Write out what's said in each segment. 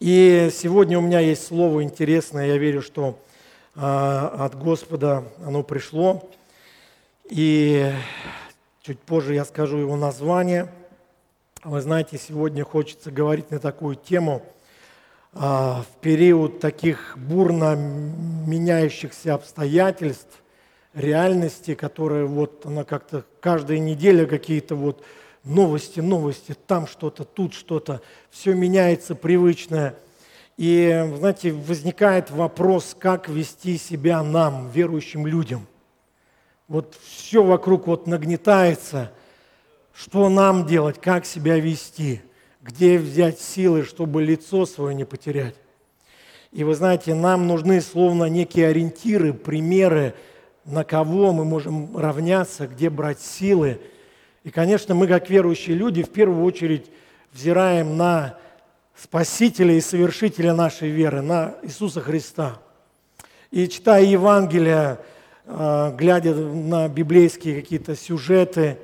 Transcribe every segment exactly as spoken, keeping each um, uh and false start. И сегодня у меня есть слово интересное, я верю, что э, от Господа оно пришло. И чуть позже я скажу его название. Вы знаете, сегодня хочется говорить на такую тему. Э, в период таких бурно меняющихся обстоятельств, реальности, которые вот она как-то каждая неделя какие-то вот новости, новости, там что-то, тут что-то, все меняется привычное. И, знаете, возникает вопрос, как вести себя нам, верующим людям. Вот все вокруг вот нагнетается, что нам делать, как себя вести, где взять силы, чтобы лицо свое не потерять. И вы знаете, нам нужны словно некие ориентиры, примеры, на кого мы можем равняться, где брать силы. И, конечно, мы, как верующие люди, в первую очередь взираем на Спасителя и Совершителя нашей веры, на Иисуса Христа. И читая Евангелие, глядя на библейские какие-то сюжеты,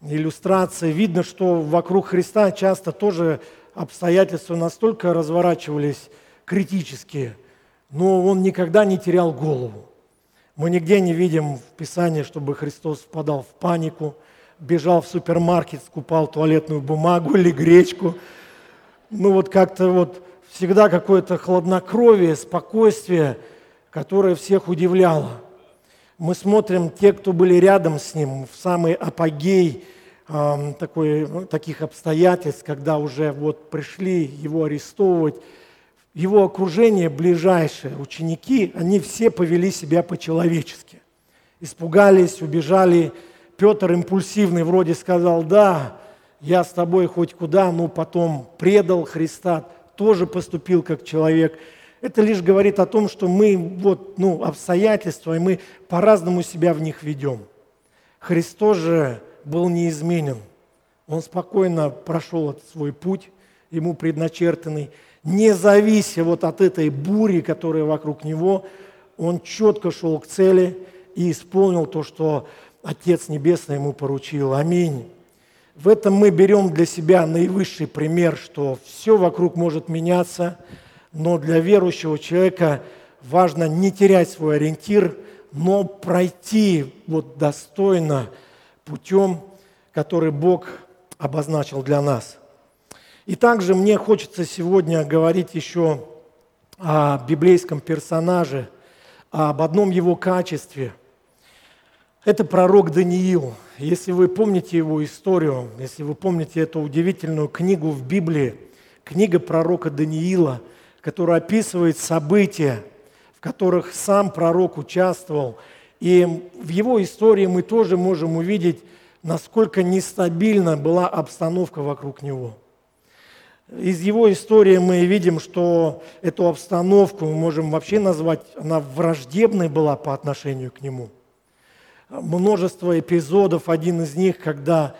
иллюстрации, видно, что вокруг Христа часто тоже обстоятельства настолько разворачивались критически, но Он никогда не терял голову. Мы нигде не видим в Писании, чтобы Христос впадал в панику, бежал в супермаркет, скупал туалетную бумагу или гречку. Ну вот как-то вот всегда какое-то хладнокровие, спокойствие, которое всех удивляло. Мы смотрим те, кто были рядом с Ним, в самый апогей э, такой, таких обстоятельств, когда уже вот пришли Его арестовывать. Его окружение ближайшее, ученики, они все повели себя по-человечески. Испугались, убежали. Петр импульсивный вроде сказал: «Да, я с тобой хоть куда», но потом предал Христа, тоже поступил как человек. Это лишь говорит о том, что мы вот, ну, обстоятельства, и мы по-разному себя в них ведем. Христос же был неизменен. Он спокойно прошел свой путь, ему предначертанный. Не завися вот от этой бури, которая вокруг него, он четко шел к цели и исполнил то, что Отец Небесный ему поручил. Аминь. В этом мы берем для себя наивысший пример, что все вокруг может меняться, но для верующего человека важно не терять свой ориентир, но пройти вот достойно путем, который Бог обозначил для нас. И также мне хочется сегодня говорить еще о библейском персонаже, об одном его качестве. Это пророк Даниил. Если вы помните его историю, если вы помните эту удивительную книгу в Библии, книга пророка Даниила, которая описывает события, в которых сам пророк участвовал. И в его истории мы тоже можем увидеть, насколько нестабильна была обстановка вокруг него. Из его истории мы видим, что эту обстановку мы можем вообще назвать, она враждебной была по отношению к нему. Множество эпизодов, один из них, когда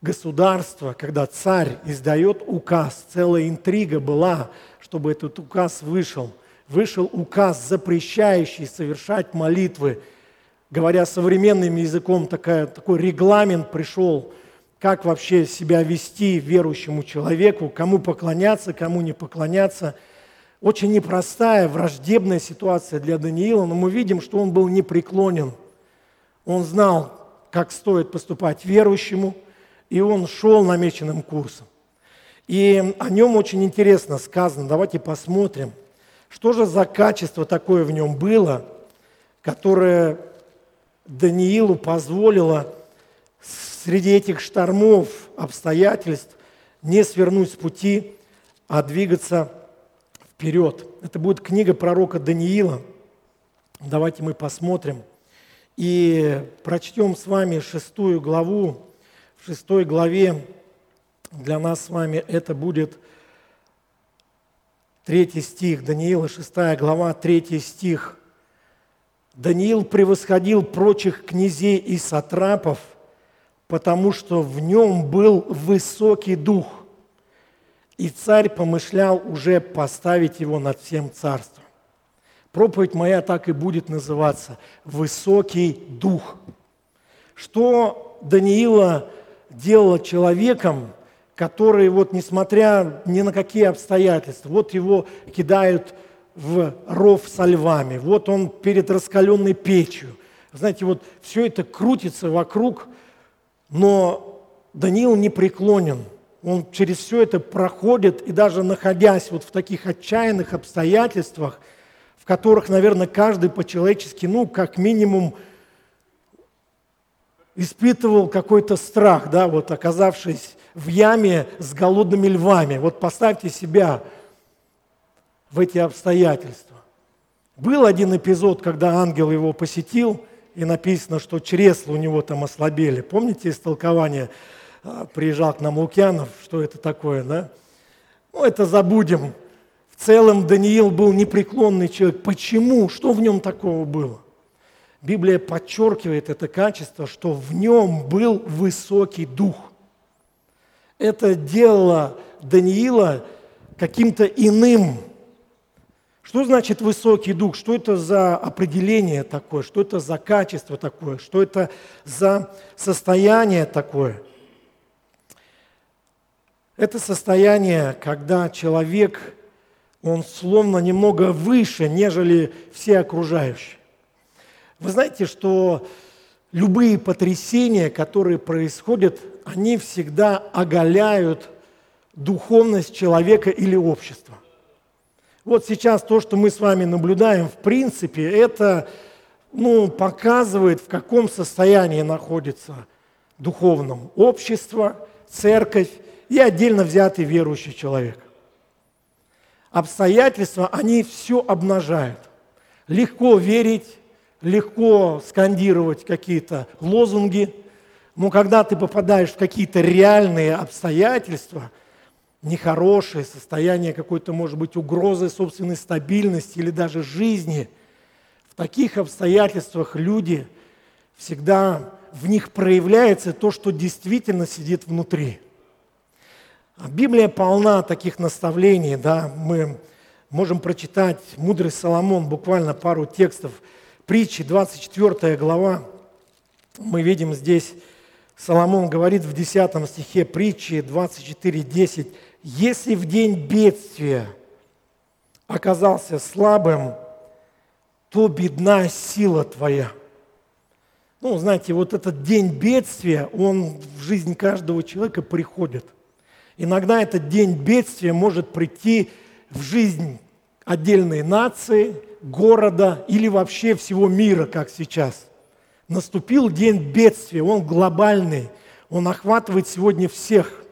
государство, когда царь издает указ, целая интрига была, чтобы этот указ вышел. Вышел указ, запрещающий совершать молитвы. Говоря современным языком, такая, такой регламент пришел, как вообще себя вести верующему человеку, кому поклоняться, кому не поклоняться. Очень непростая, враждебная ситуация для Даниила, но мы видим, что он был непреклонен. Он знал, как стоит поступать верующему, и он шел намеченным курсом. И о нем очень интересно сказано. Давайте посмотрим, что же за качество такое в нем было, которое Даниилу позволило среди этих штормов обстоятельств не свернуть с пути, а двигаться вперед. Это будет книга пророка Даниила. Давайте мы посмотрим. И прочтем с вами шестую главу. В шестой главе для нас с вами это будет третий стих. Даниила, шестая глава, третий стих. «Даниил превосходил прочих князей и сатрапов, потому что в нем был высокий дух, и царь помышлял уже поставить его над всем царством». Проповедь моя так и будет называться «Высокий дух». Что Даниила делало человеком, который вот несмотря ни на какие обстоятельства, вот его кидают в ров со львами, вот он перед раскаленной печью. Знаете, вот все это крутится вокруг, но Даниил не преклонен. Он через все это проходит, и даже находясь вот в таких отчаянных обстоятельствах, в которых, наверное, каждый по-человечески, ну, как минимум, испытывал какой-то страх, да, вот оказавшись в яме с голодными львами. Вот поставьте себя в эти обстоятельства. Был один эпизод, когда ангел его посетил, и написано, что чресла у него там ослабели. Помните истолкование? Приезжал к нам Лукьянов, что это такое, да? Ну, это забудем. В целом Даниил был непреклонный человек. Почему? Что в нем такого было? Библия подчеркивает это качество, что в нем был высокий дух. Это делало Даниила каким-то иным. Что значит высокий дух? Что это за определение такое? Что это за качество такое? Что это за состояние такое? Это состояние, когда человек, он словно немного выше, нежели все окружающие. Вы знаете, что любые потрясения, которые происходят, они всегда оголяют духовность человека или общества. Вот сейчас то, что мы с вами наблюдаем, в принципе, это, ну, показывает, в каком состоянии находится духовном общество, церковь, и отдельно взятый верующий человек. Обстоятельства, они все обнажают. Легко верить, легко скандировать какие-то лозунги, но когда ты попадаешь в какие-то реальные обстоятельства, нехорошее состояние какой-то, может быть, угрозы собственной стабильности или даже жизни, в таких обстоятельствах люди всегда, в них проявляется то, что действительно сидит внутри. Библия полна таких наставлений, да, мы можем прочитать мудрый Соломон, буквально пару текстов. Притчи, двадцать четвёртая глава, мы видим здесь, Соломон говорит в десятом стихе притчи двадцать четыре десять: «Если в день бедствия оказался слабым, то бедна сила твоя». Ну, знаете, вот этот день бедствия, он в жизнь каждого человека приходит. Иногда этот день бедствия может прийти в жизнь отдельной нации, города или вообще всего мира, как сейчас. Наступил день бедствия, он глобальный, он охватывает сегодня всех.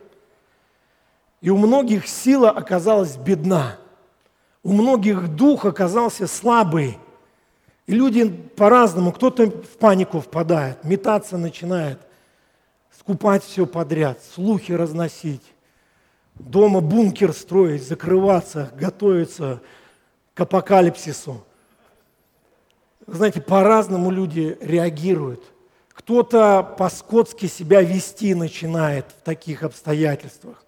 И у многих сила оказалась бедна, у многих дух оказался слабый. И люди по-разному, кто-то в панику впадает, метаться начинает, скупать все подряд, слухи разносить. Дома бункер строить, закрываться, готовиться к апокалипсису. Знаете, по-разному люди реагируют. Кто-то по-скотски себя вести начинает в таких обстоятельствах.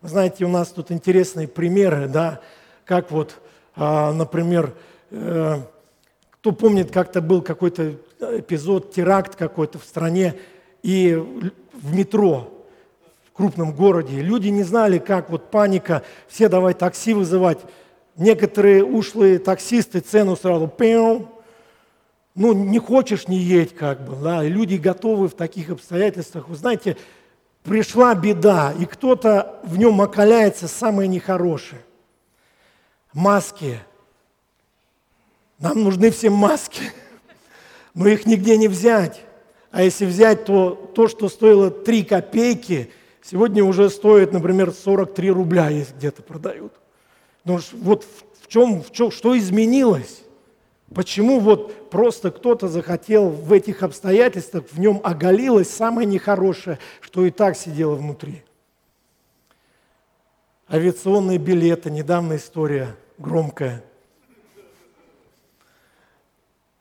Знаете, у нас тут интересные примеры, да, как вот, например, кто помнит, как-то был какой-то эпизод, теракт какой-то в стране и в метро. В крупном городе. Люди не знали, как вот паника, все давай такси вызывать. Некоторые ушлые таксисты цену сразу пиу. Ну, не хочешь, не едь, как бы. Да? И люди готовы в таких обстоятельствах. Вы знаете, пришла беда, и кто-то в нем окаляется самое нехорошее. Маски. Нам нужны все маски, но их нигде не взять. А если взять, то то, что стоило три копейки, сегодня уже стоит, например, сорок три рубля, если где-то продают. Но вот в чем, в чем, что изменилось? Почему вот просто кто-то захотел в этих обстоятельствах, в нем оголилось самое нехорошее, что и так сидело внутри? Авиационные билеты, недавно история громкая.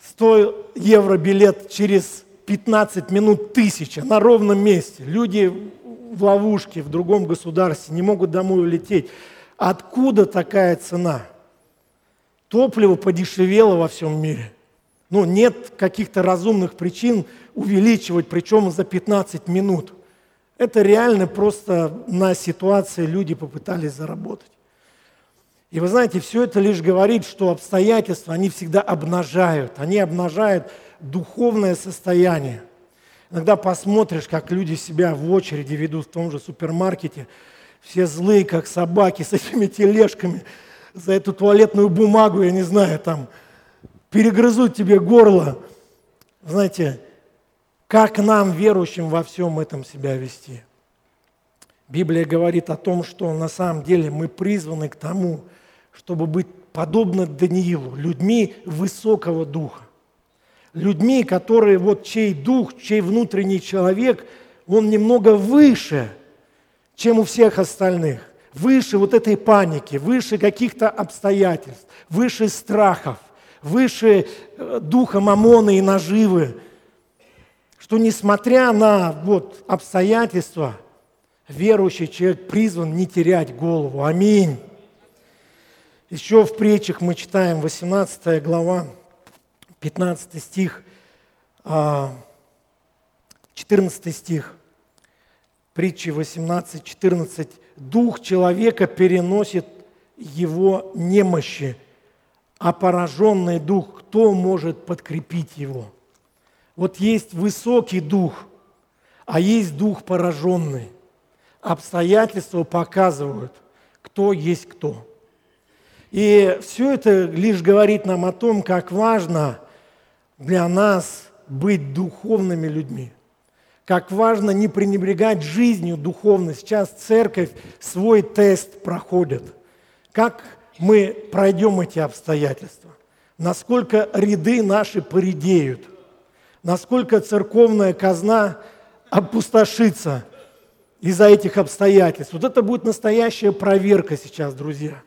сто евро билет через пятнадцать минут тысяча на ровном месте. Люди в ловушке, в другом государстве, не могут домой улететь. Откуда такая цена? Топливо подешевело во всем мире. Ну, нет каких-то разумных причин увеличивать, причем за пятнадцать минут. Это реально просто на ситуации люди попытались заработать. И вы знаете, все это лишь говорит, что обстоятельства, они всегда обнажают. Они обнажают духовное состояние. Иногда посмотришь, как люди себя в очереди ведут в том же супермаркете. Все злые, как собаки, с этими тележками. За эту туалетную бумагу, я не знаю, там, перегрызут тебе горло. Знаете, как нам, верующим, во всем этом себя вести? Библия говорит о том, что на самом деле мы призваны к тому, чтобы быть подобны Даниилу, людьми высокого духа. Людьми, которые, вот чей дух, чей внутренний человек, он немного выше, чем у всех остальных. Выше вот этой паники, выше каких-то обстоятельств, выше страхов, выше духа мамоны и наживы. Что несмотря на вот обстоятельства, верующий человек призван не терять голову. Аминь. Еще в притчах мы читаем восемнадцатая глава, пятнадцатый стих, четырнадцатый стих, притчи восемнадцать, четырнадцать. «Дух человека переносит его немощи, а пораженный дух, кто может подкрепить его?» Вот есть высокий дух, а есть дух пораженный. Обстоятельства показывают, кто есть кто. И все это лишь говорит нам о том, как важно для нас быть духовными людьми. Как важно не пренебрегать жизнью духовной. Сейчас церковь свой тест проходит. Как мы пройдем эти обстоятельства? Насколько ряды наши поредеют? Насколько церковная казна опустошится из-за этих обстоятельств? Вот это будет настоящая проверка сейчас, друзья.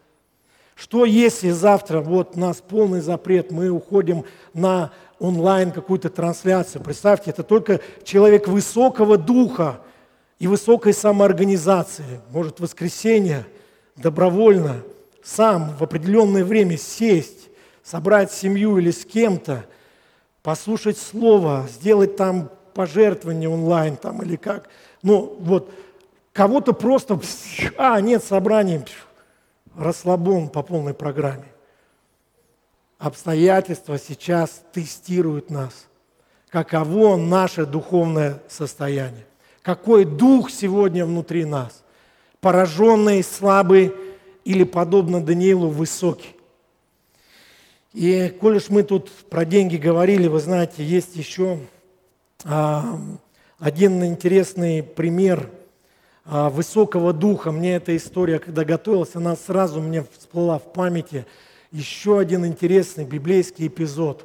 Что если завтра вот у нас полный запрет, мы уходим на онлайн какую-то трансляцию? Представьте, это только человек высокого духа и высокой самоорганизации. Может в воскресенье добровольно сам в определенное время сесть, собрать семью или с кем-то, послушать слово, сделать там пожертвование онлайн там, или как. Ну вот кого-то просто, а нет собрания, расслаблен по полной программе. Обстоятельства сейчас тестируют нас. Каково наше духовное состояние? Какой дух сегодня внутри нас? Пораженный, слабый или, подобно Даниилу, высокий? И, коль уж мы тут про деньги говорили, вы знаете, есть еще а, один интересный пример высокого духа. Мне эта история, когда готовилась, она сразу мне всплыла в памяти. Еще один интересный библейский эпизод.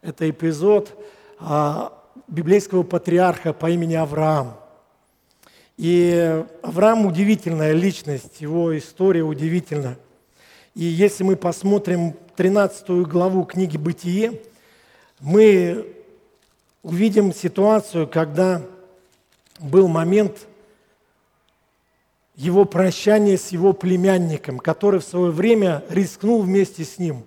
Это эпизод а, библейского патриарха по имени Авраам. И Авраам удивительная личность, его история удивительна. И если мы посмотрим тринадцатую главу книги «Бытие», мы увидим ситуацию, когда был момент его прощание с его племянником, который в свое время рискнул вместе с ним.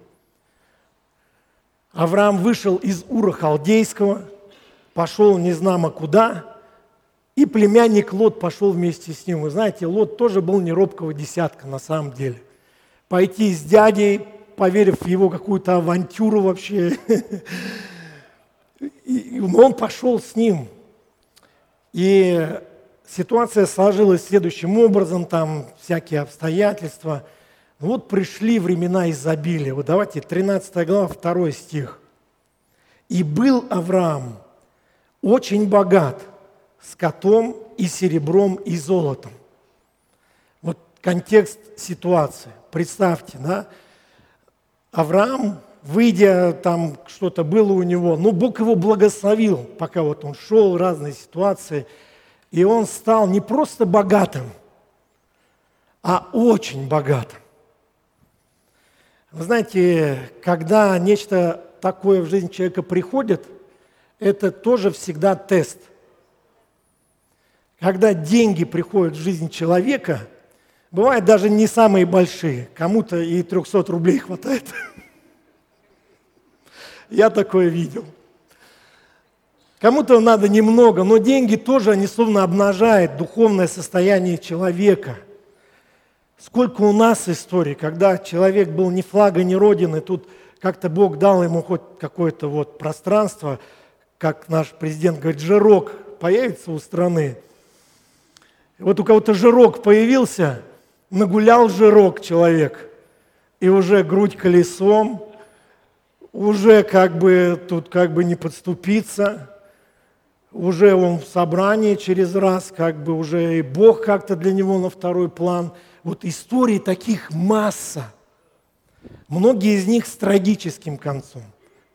Авраам вышел из Ура Халдейского, пошел незнамо куда, и племянник Лот пошел вместе с ним. Вы знаете, Лот тоже был не робкого десятка на самом деле. Пойти с дядей, поверив в его какую-то авантюру вообще, но он пошел с ним. И ситуация сложилась следующим образом, там всякие обстоятельства. Вот пришли времена изобилия. Вот давайте тринадцатая глава, второй стих. «И был Авраам очень богат скотом и серебром и золотом». Вот контекст ситуации. Представьте, да? Авраам, выйдя, там что-то было у него, но Бог его благословил, пока вот он шел, разные ситуации. И он стал не просто богатым, а очень богатым. Вы знаете, когда нечто такое в жизнь человека приходит, это тоже всегда тест. Когда деньги приходят в жизнь человека, бывают даже не самые большие, кому-то и триста рублей хватает. Я такое видел. Кому-то надо немного, но деньги тоже, они словно обнажают духовное состояние человека. Сколько у нас историй, когда человек был ни флага, ни родины, тут как-то Бог дал ему хоть какое-то вот пространство, как наш президент говорит, жирок появится у страны. Вот у кого-то жирок появился, нагулял жирок человек, и уже грудь колесом, уже как бы тут как бы не подступиться, уже он в собрании через раз, как бы уже и Бог как-то для него на второй план. Вот историй таких масса. Многие из них с трагическим концом,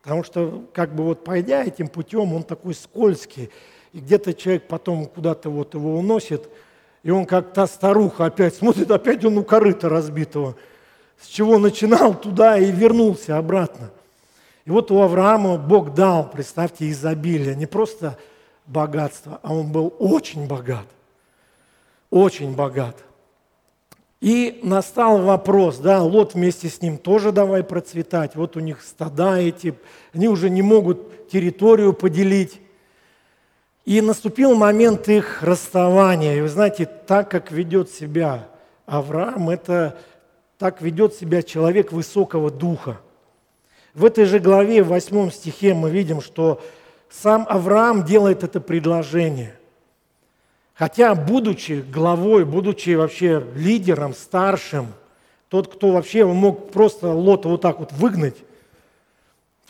потому что как бы вот пойдя этим путем, он такой скользкий, и где-то человек потом куда-то вот его уносит, и он как та старуха опять смотрит, опять он у корыта разбитого, с чего начинал туда и вернулся обратно. И вот у Авраама Бог дал, представьте, изобилие, не просто богатство, а он был очень богат, очень богат. И настал вопрос, да, Лот вместе с ним тоже давай процветать, вот у них стада эти, они уже не могут территорию поделить. И наступил момент их расставания. И вы знаете, так, как ведет себя Авраам, это так ведет себя человек высокого духа. В этой же главе, в восьмом стихе, мы видим, что сам Авраам делает это предложение. Хотя, будучи главой, будучи вообще лидером, старшим, тот, кто вообще мог просто Лота вот так вот выгнать,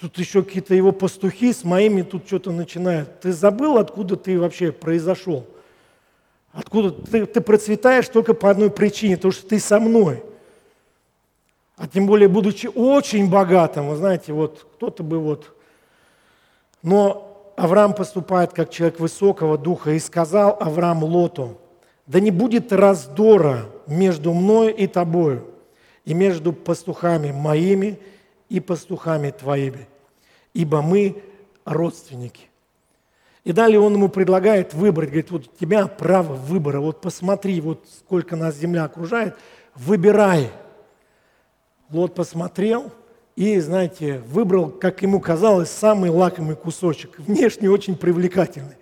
тут еще какие-то его пастухи с моими тут что-то начинают. Ты забыл, откуда ты вообще произошел? Откуда ты, ты процветаешь только по одной причине, потому что ты со мной. А тем более, будучи очень богатым, вы знаете, вот кто-то бы вот... Но Авраам поступает как человек высокого духа, и сказал Авраам Лоту: «Да не будет раздора между мною и тобою, и между пастухами моими и пастухами твоими, ибо мы родственники». И далее он ему предлагает выбрать, говорит, вот у тебя право выбора, вот посмотри, вот сколько нас земля окружает, выбирай. Лот посмотрел и, знаете, выбрал, как ему казалось, самый лакомый кусочек, внешне очень привлекательный.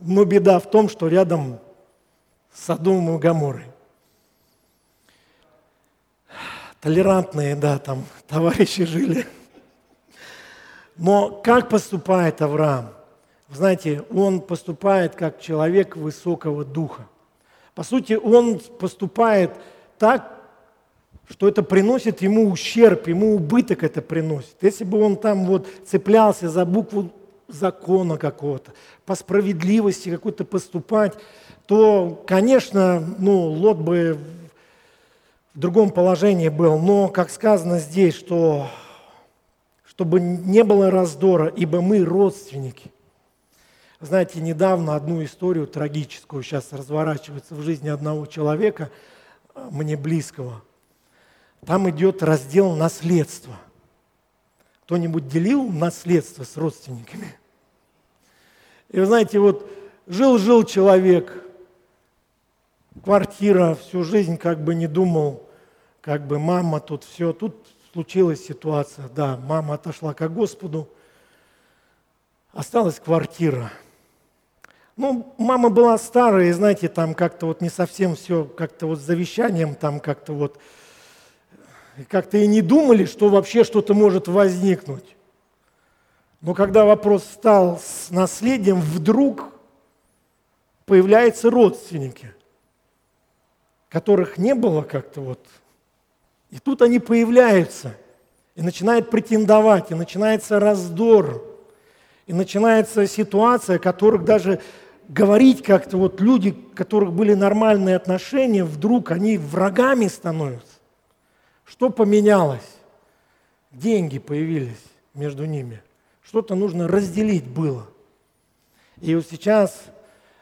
Но беда в том, что рядом с Содомом и Гоморрой. Толерантные, да, там товарищи жили. Но как поступает Авраам? Вы знаете, он поступает как человек высокого духа. По сути, он поступает так, что это приносит ему ущерб, ему убыток это приносит. Если бы он там вот цеплялся за букву закона какого-то, по справедливости какой-то поступать, то, конечно, ну, Лот бы в другом положении был. Но, как сказано здесь, что чтобы не было раздора, ибо мы родственники. Знаете, недавно одну историю трагическую сейчас разворачивается в жизни одного человека, мне близкого. Там идет раздел наследства. Кто-нибудь делил наследство с родственниками? И вы знаете, вот жил-жил человек, квартира, всю жизнь как бы не думал, как бы мама тут все. Тут случилась ситуация, да, мама отошла ко Господу, осталась квартира. Ну, мама была старая, и знаете, там как-то вот не совсем все, как-то вот с завещанием там как-то вот, как-то и не думали, что вообще что-то может возникнуть. Но когда вопрос стал с наследием, вдруг появляются родственники, которых не было как-то вот. И тут они появляются, и начинают претендовать, и начинается раздор, и начинается ситуация, о которых даже говорить как-то вот люди, у которых были нормальные отношения, вдруг они врагами становятся. Что поменялось? Деньги появились между ними. Что-то нужно разделить было. И вот сейчас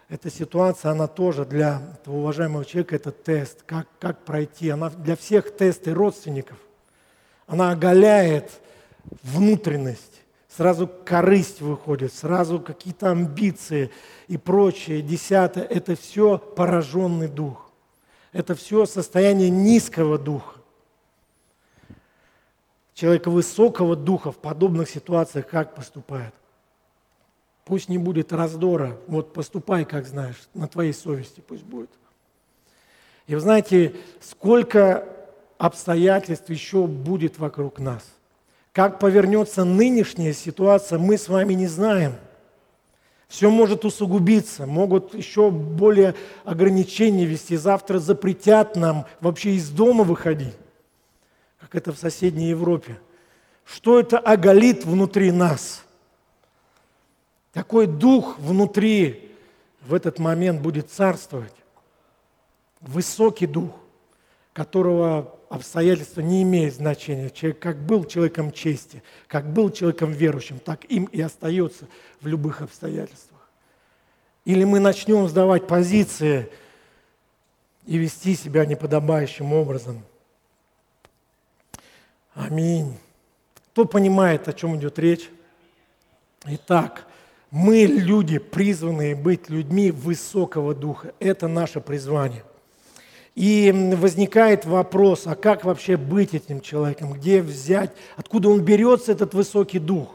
эта ситуация, она тоже для этого уважаемого человека, это тест, как, как пройти. Она для всех тест и родственников. Она оголяет внутренность. Сразу корысть выходит, сразу какие-то амбиции и прочее. Десятое, это все пораженный дух. Это все состояние низкого духа. Человек высокого духа в подобных ситуациях как поступает? Пусть не будет раздора, вот поступай, как знаешь, на твоей совести пусть будет. И вы знаете, сколько обстоятельств еще будет вокруг нас. Как повернется нынешняя ситуация, мы с вами не знаем. Все может усугубиться, могут еще более ограничения вести. Завтра запретят нам вообще из дома выходить, как это в соседней Европе. Что это оголит внутри нас? Какой дух внутри в этот момент будет царствовать? Высокий дух, которого обстоятельства не имеют значения. Человек как был человеком чести, как был человеком верующим, так им и остается в любых обстоятельствах. Или мы начнем сдавать позиции и вести себя неподобающим образом. Аминь. Кто понимает, о чем идет речь? Итак, мы, люди, призванные быть людьми высокого духа. Это наше призвание. И возникает вопрос, а как вообще быть этим человеком, где взять, откуда он берется, этот высокий дух?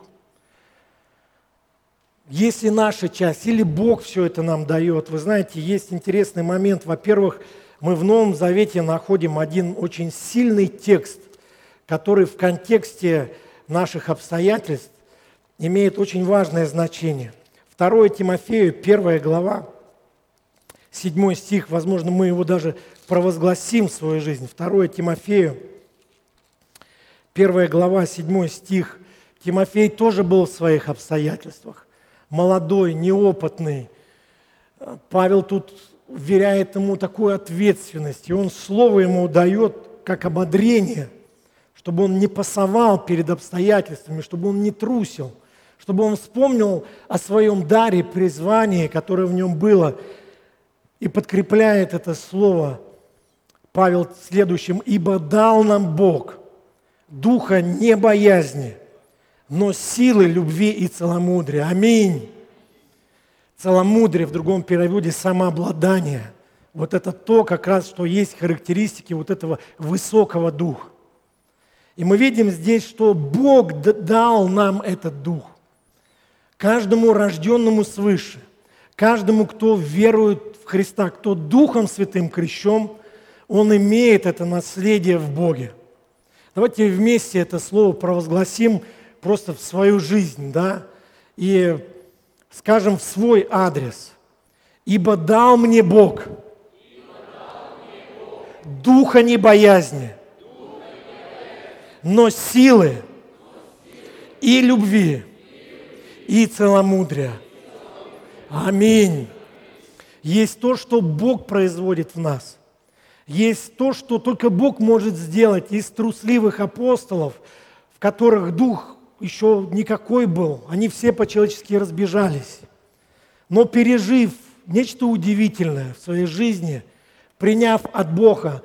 Есть ли наша часть, или Бог все это нам дает? Вы знаете, есть интересный момент. Во-первых, мы в Новом Завете находим один очень сильный текст, который в контексте наших обстоятельств имеет очень важное значение. второе Тимофею, первая глава. Седьмой стих, возможно, мы его даже провозгласим в свою жизнь. второе Тимофею, первая глава, седьмой стих. Тимофей тоже был в своих обстоятельствах. Молодой, неопытный. Павел тут вверяет ему такую ответственность. И он слово ему дает, как ободрение, чтобы он не пасовал перед обстоятельствами, чтобы он не трусил, чтобы он вспомнил о своем даре, призвании, которое в нем было. И подкрепляет это слово Павел следующим: «Ибо дал нам Бог духа не боязни, но силы, любви и целомудрия». Аминь. Целомудрие в другом переводе – самообладание. Вот это то, как раз, что есть характеристики вот этого высокого духа. И мы видим здесь, что Бог дал нам этот дух. Каждому рожденному свыше, каждому, кто верует в Христа, кто Духом Святым крещен, он имеет это наследие в Боге. Давайте вместе это слово провозгласим просто в свою жизнь, да, и скажем в свой адрес. «Ибо дал мне Бог, Ибо дал мне Бог духа не боязни, духа не боязни, но силы, но силы и любви, и любви, и целомудрия». Аминь. Есть то, что Бог производит в нас. Есть то, что только Бог может сделать из трусливых апостолов, в которых дух еще никакой был. Они все по-человечески разбежались. Но пережив нечто удивительное в своей жизни, приняв от Бога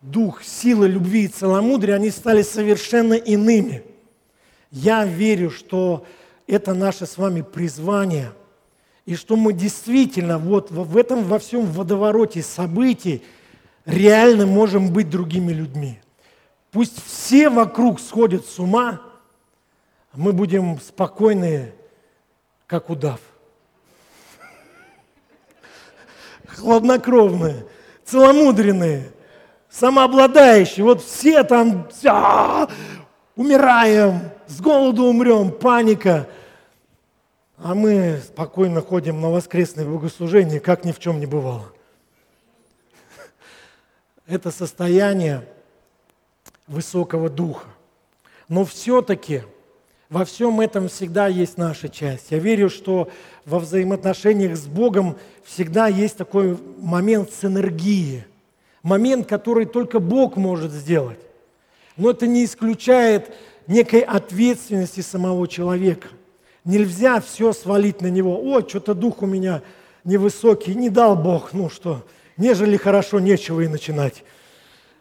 дух силы, любви и целомудрия, они стали совершенно иными. Я верю, что это наше с вами призвание. И что мы действительно вот в этом во всем водовороте событий реально можем быть другими людьми. Пусть все вокруг сходят с ума, а мы будем спокойны, как удав. Хладнокровные, целомудренные, самообладающие. Вот все там умираем, с голоду умрем, паника. А мы спокойно ходим на воскресное богослужение, как ни в чем не бывало. Это состояние высокого духа. Но все-таки во всем этом всегда есть наша часть. Я верю, что во взаимоотношениях с Богом всегда есть такой момент синергии, момент, который только Бог может сделать. Но это не исключает некой ответственности самого человека. Нельзя все свалить на него. О, что-то дух у меня невысокий, не дал Бог, ну что, нежели хорошо, нечего и начинать.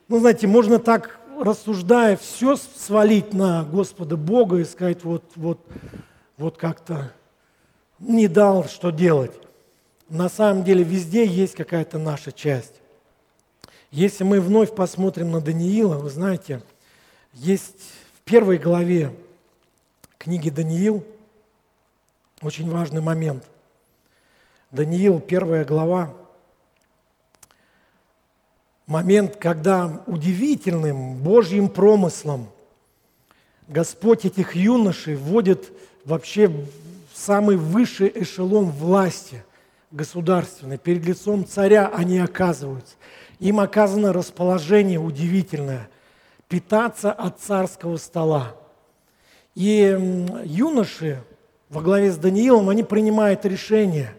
Ну, знаете, можно так, рассуждая, все свалить на Господа Бога и сказать, вот, вот, вот как-то не дал, что делать. На самом деле везде есть какая-то наша часть. Если мы вновь посмотрим на Даниила, вы знаете, есть в первой главе книги Даниил, Очень важный момент. Даниил, первая глава. Момент, когда удивительным Божьим промыслом Господь этих юношей вводит вообще в самый высший эшелон власти государственной. Перед лицом царя они оказываются. Им оказано расположение удивительное – питаться от царского стола. И юноши во главе с Даниилом, они принимают решение,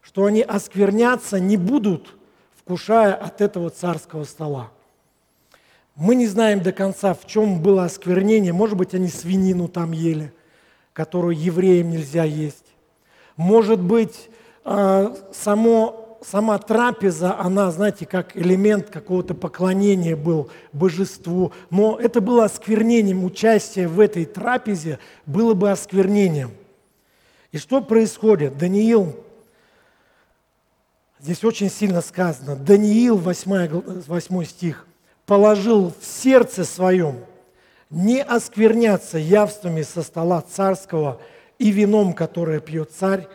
что они оскверняться не будут, вкушая от этого царского стола. Мы не знаем до конца, в чем было осквернение. Может быть, они свинину там ели, которую евреям нельзя есть. Может быть, само, сама трапеза, она, знаете, как элемент какого-то поклонения был божеству. Но это было осквернением. Участие в этой трапезе было бы осквернением. И что происходит? Даниил... Здесь очень сильно сказано, Даниил, восьмой, восьмой стих, «положил в сердце своем не оскверняться явствами со стола царского и вином, которое пьет царь,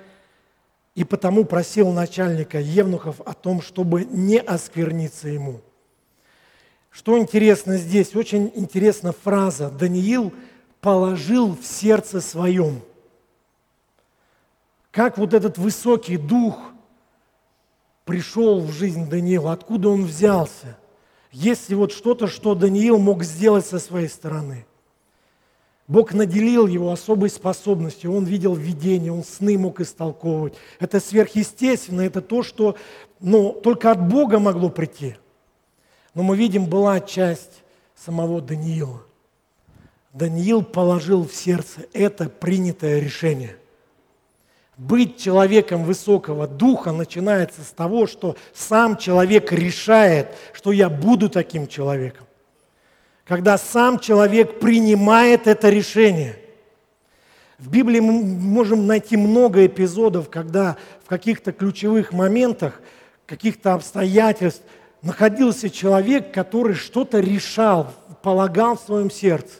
и потому просил начальника евнухов о том, чтобы не оскверниться ему». Что интересно здесь, очень интересна фраза «Даниил положил в сердце своем». Как вот этот высокий дух пришел в жизнь Даниила, откуда он взялся? Есть ли вот что-то, что Даниил мог сделать со своей стороны? Бог наделил его особой способностью, он видел видения, он сны мог истолковывать. Это сверхъестественно, это то, что ну, только от Бога могло прийти. Но мы видим, была часть самого Даниила. Даниил положил в сердце это принятое решение. Быть человеком высокого духа начинается с того, что сам человек решает, что я буду таким человеком. Когда сам человек принимает это решение. В Библии мы можем найти много эпизодов, когда в каких-то ключевых моментах, каких-то обстоятельств находился человек, который что-то решал, полагал в своем сердце.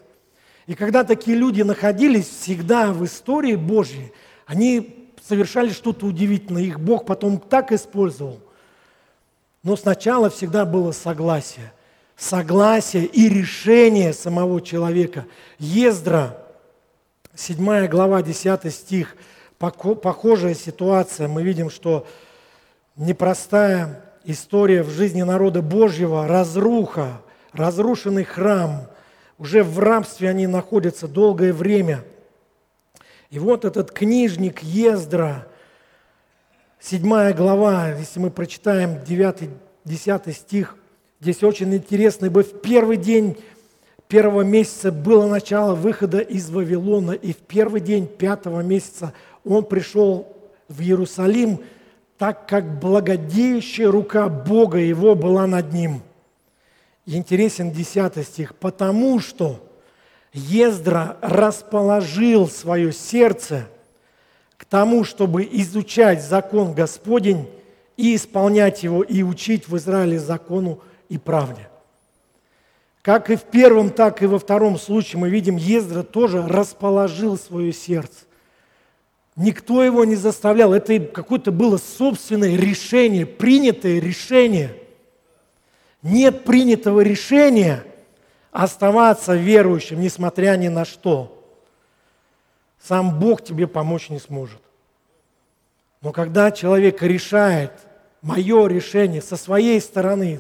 И когда такие люди находились всегда в истории Божьей, они совершали что-то удивительное, их Бог потом так использовал. Но сначала всегда было согласие. Согласие и решение самого человека. Ездра, седьмая глава, десятый стих, похожая ситуация. Мы видим, что непростая история в жизни народа Божьего, разруха, разрушенный храм. Уже в рабстве они находятся долгое время. И вот этот книжник Ездра, седьмая глава, если мы прочитаем девятый-десятый стих, здесь очень интересно, ибо в первый день первого месяца было начало выхода из Вавилона, и в первый день пятого месяца он пришел в Иерусалим, так как благодеющая рука Бога его была над ним. И интересен десятый стих, потому что Ездра расположил свое сердце к тому, чтобы изучать закон Господень и исполнять его, и учить в Израиле закону и правде. Как и в первом, так и во втором случае мы видим, Ездра тоже расположил свое сердце. Никто его не заставлял, это какое-то было собственное решение, принятое решение. Нет принятого решения оставаться верующим, несмотря ни на что. Сам Бог тебе помочь не сможет. Но когда человек решает, мое решение со своей стороны,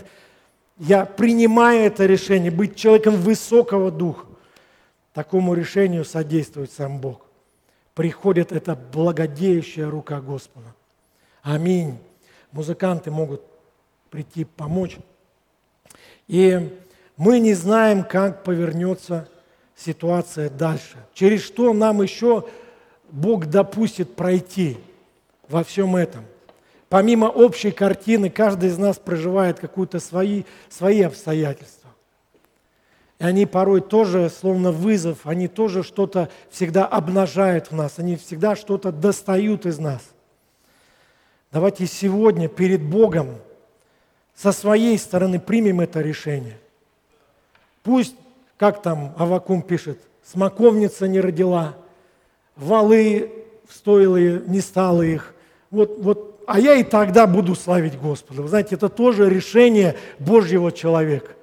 я принимаю это решение, быть человеком высокого духа, такому решению содействует сам Бог. Приходит эта благодеющая рука Господа. Аминь. Музыканты могут прийти помочь. И мы не знаем, как повернется ситуация дальше. Через что нам еще Бог допустит пройти во всем этом. Помимо общей картины, каждый из нас проживает какие-то свои, свои обстоятельства. И они порой тоже, словно вызов, они тоже что-то всегда обнажают в нас, они всегда что-то достают из нас. Давайте сегодня перед Богом со своей стороны примем это решение. Пусть, как там Авакум пишет, смоковница не родила, валы стоило, не стало их. Вот, вот, а я и тогда буду славить Господа. Вы знаете, это тоже решение Божьего человека.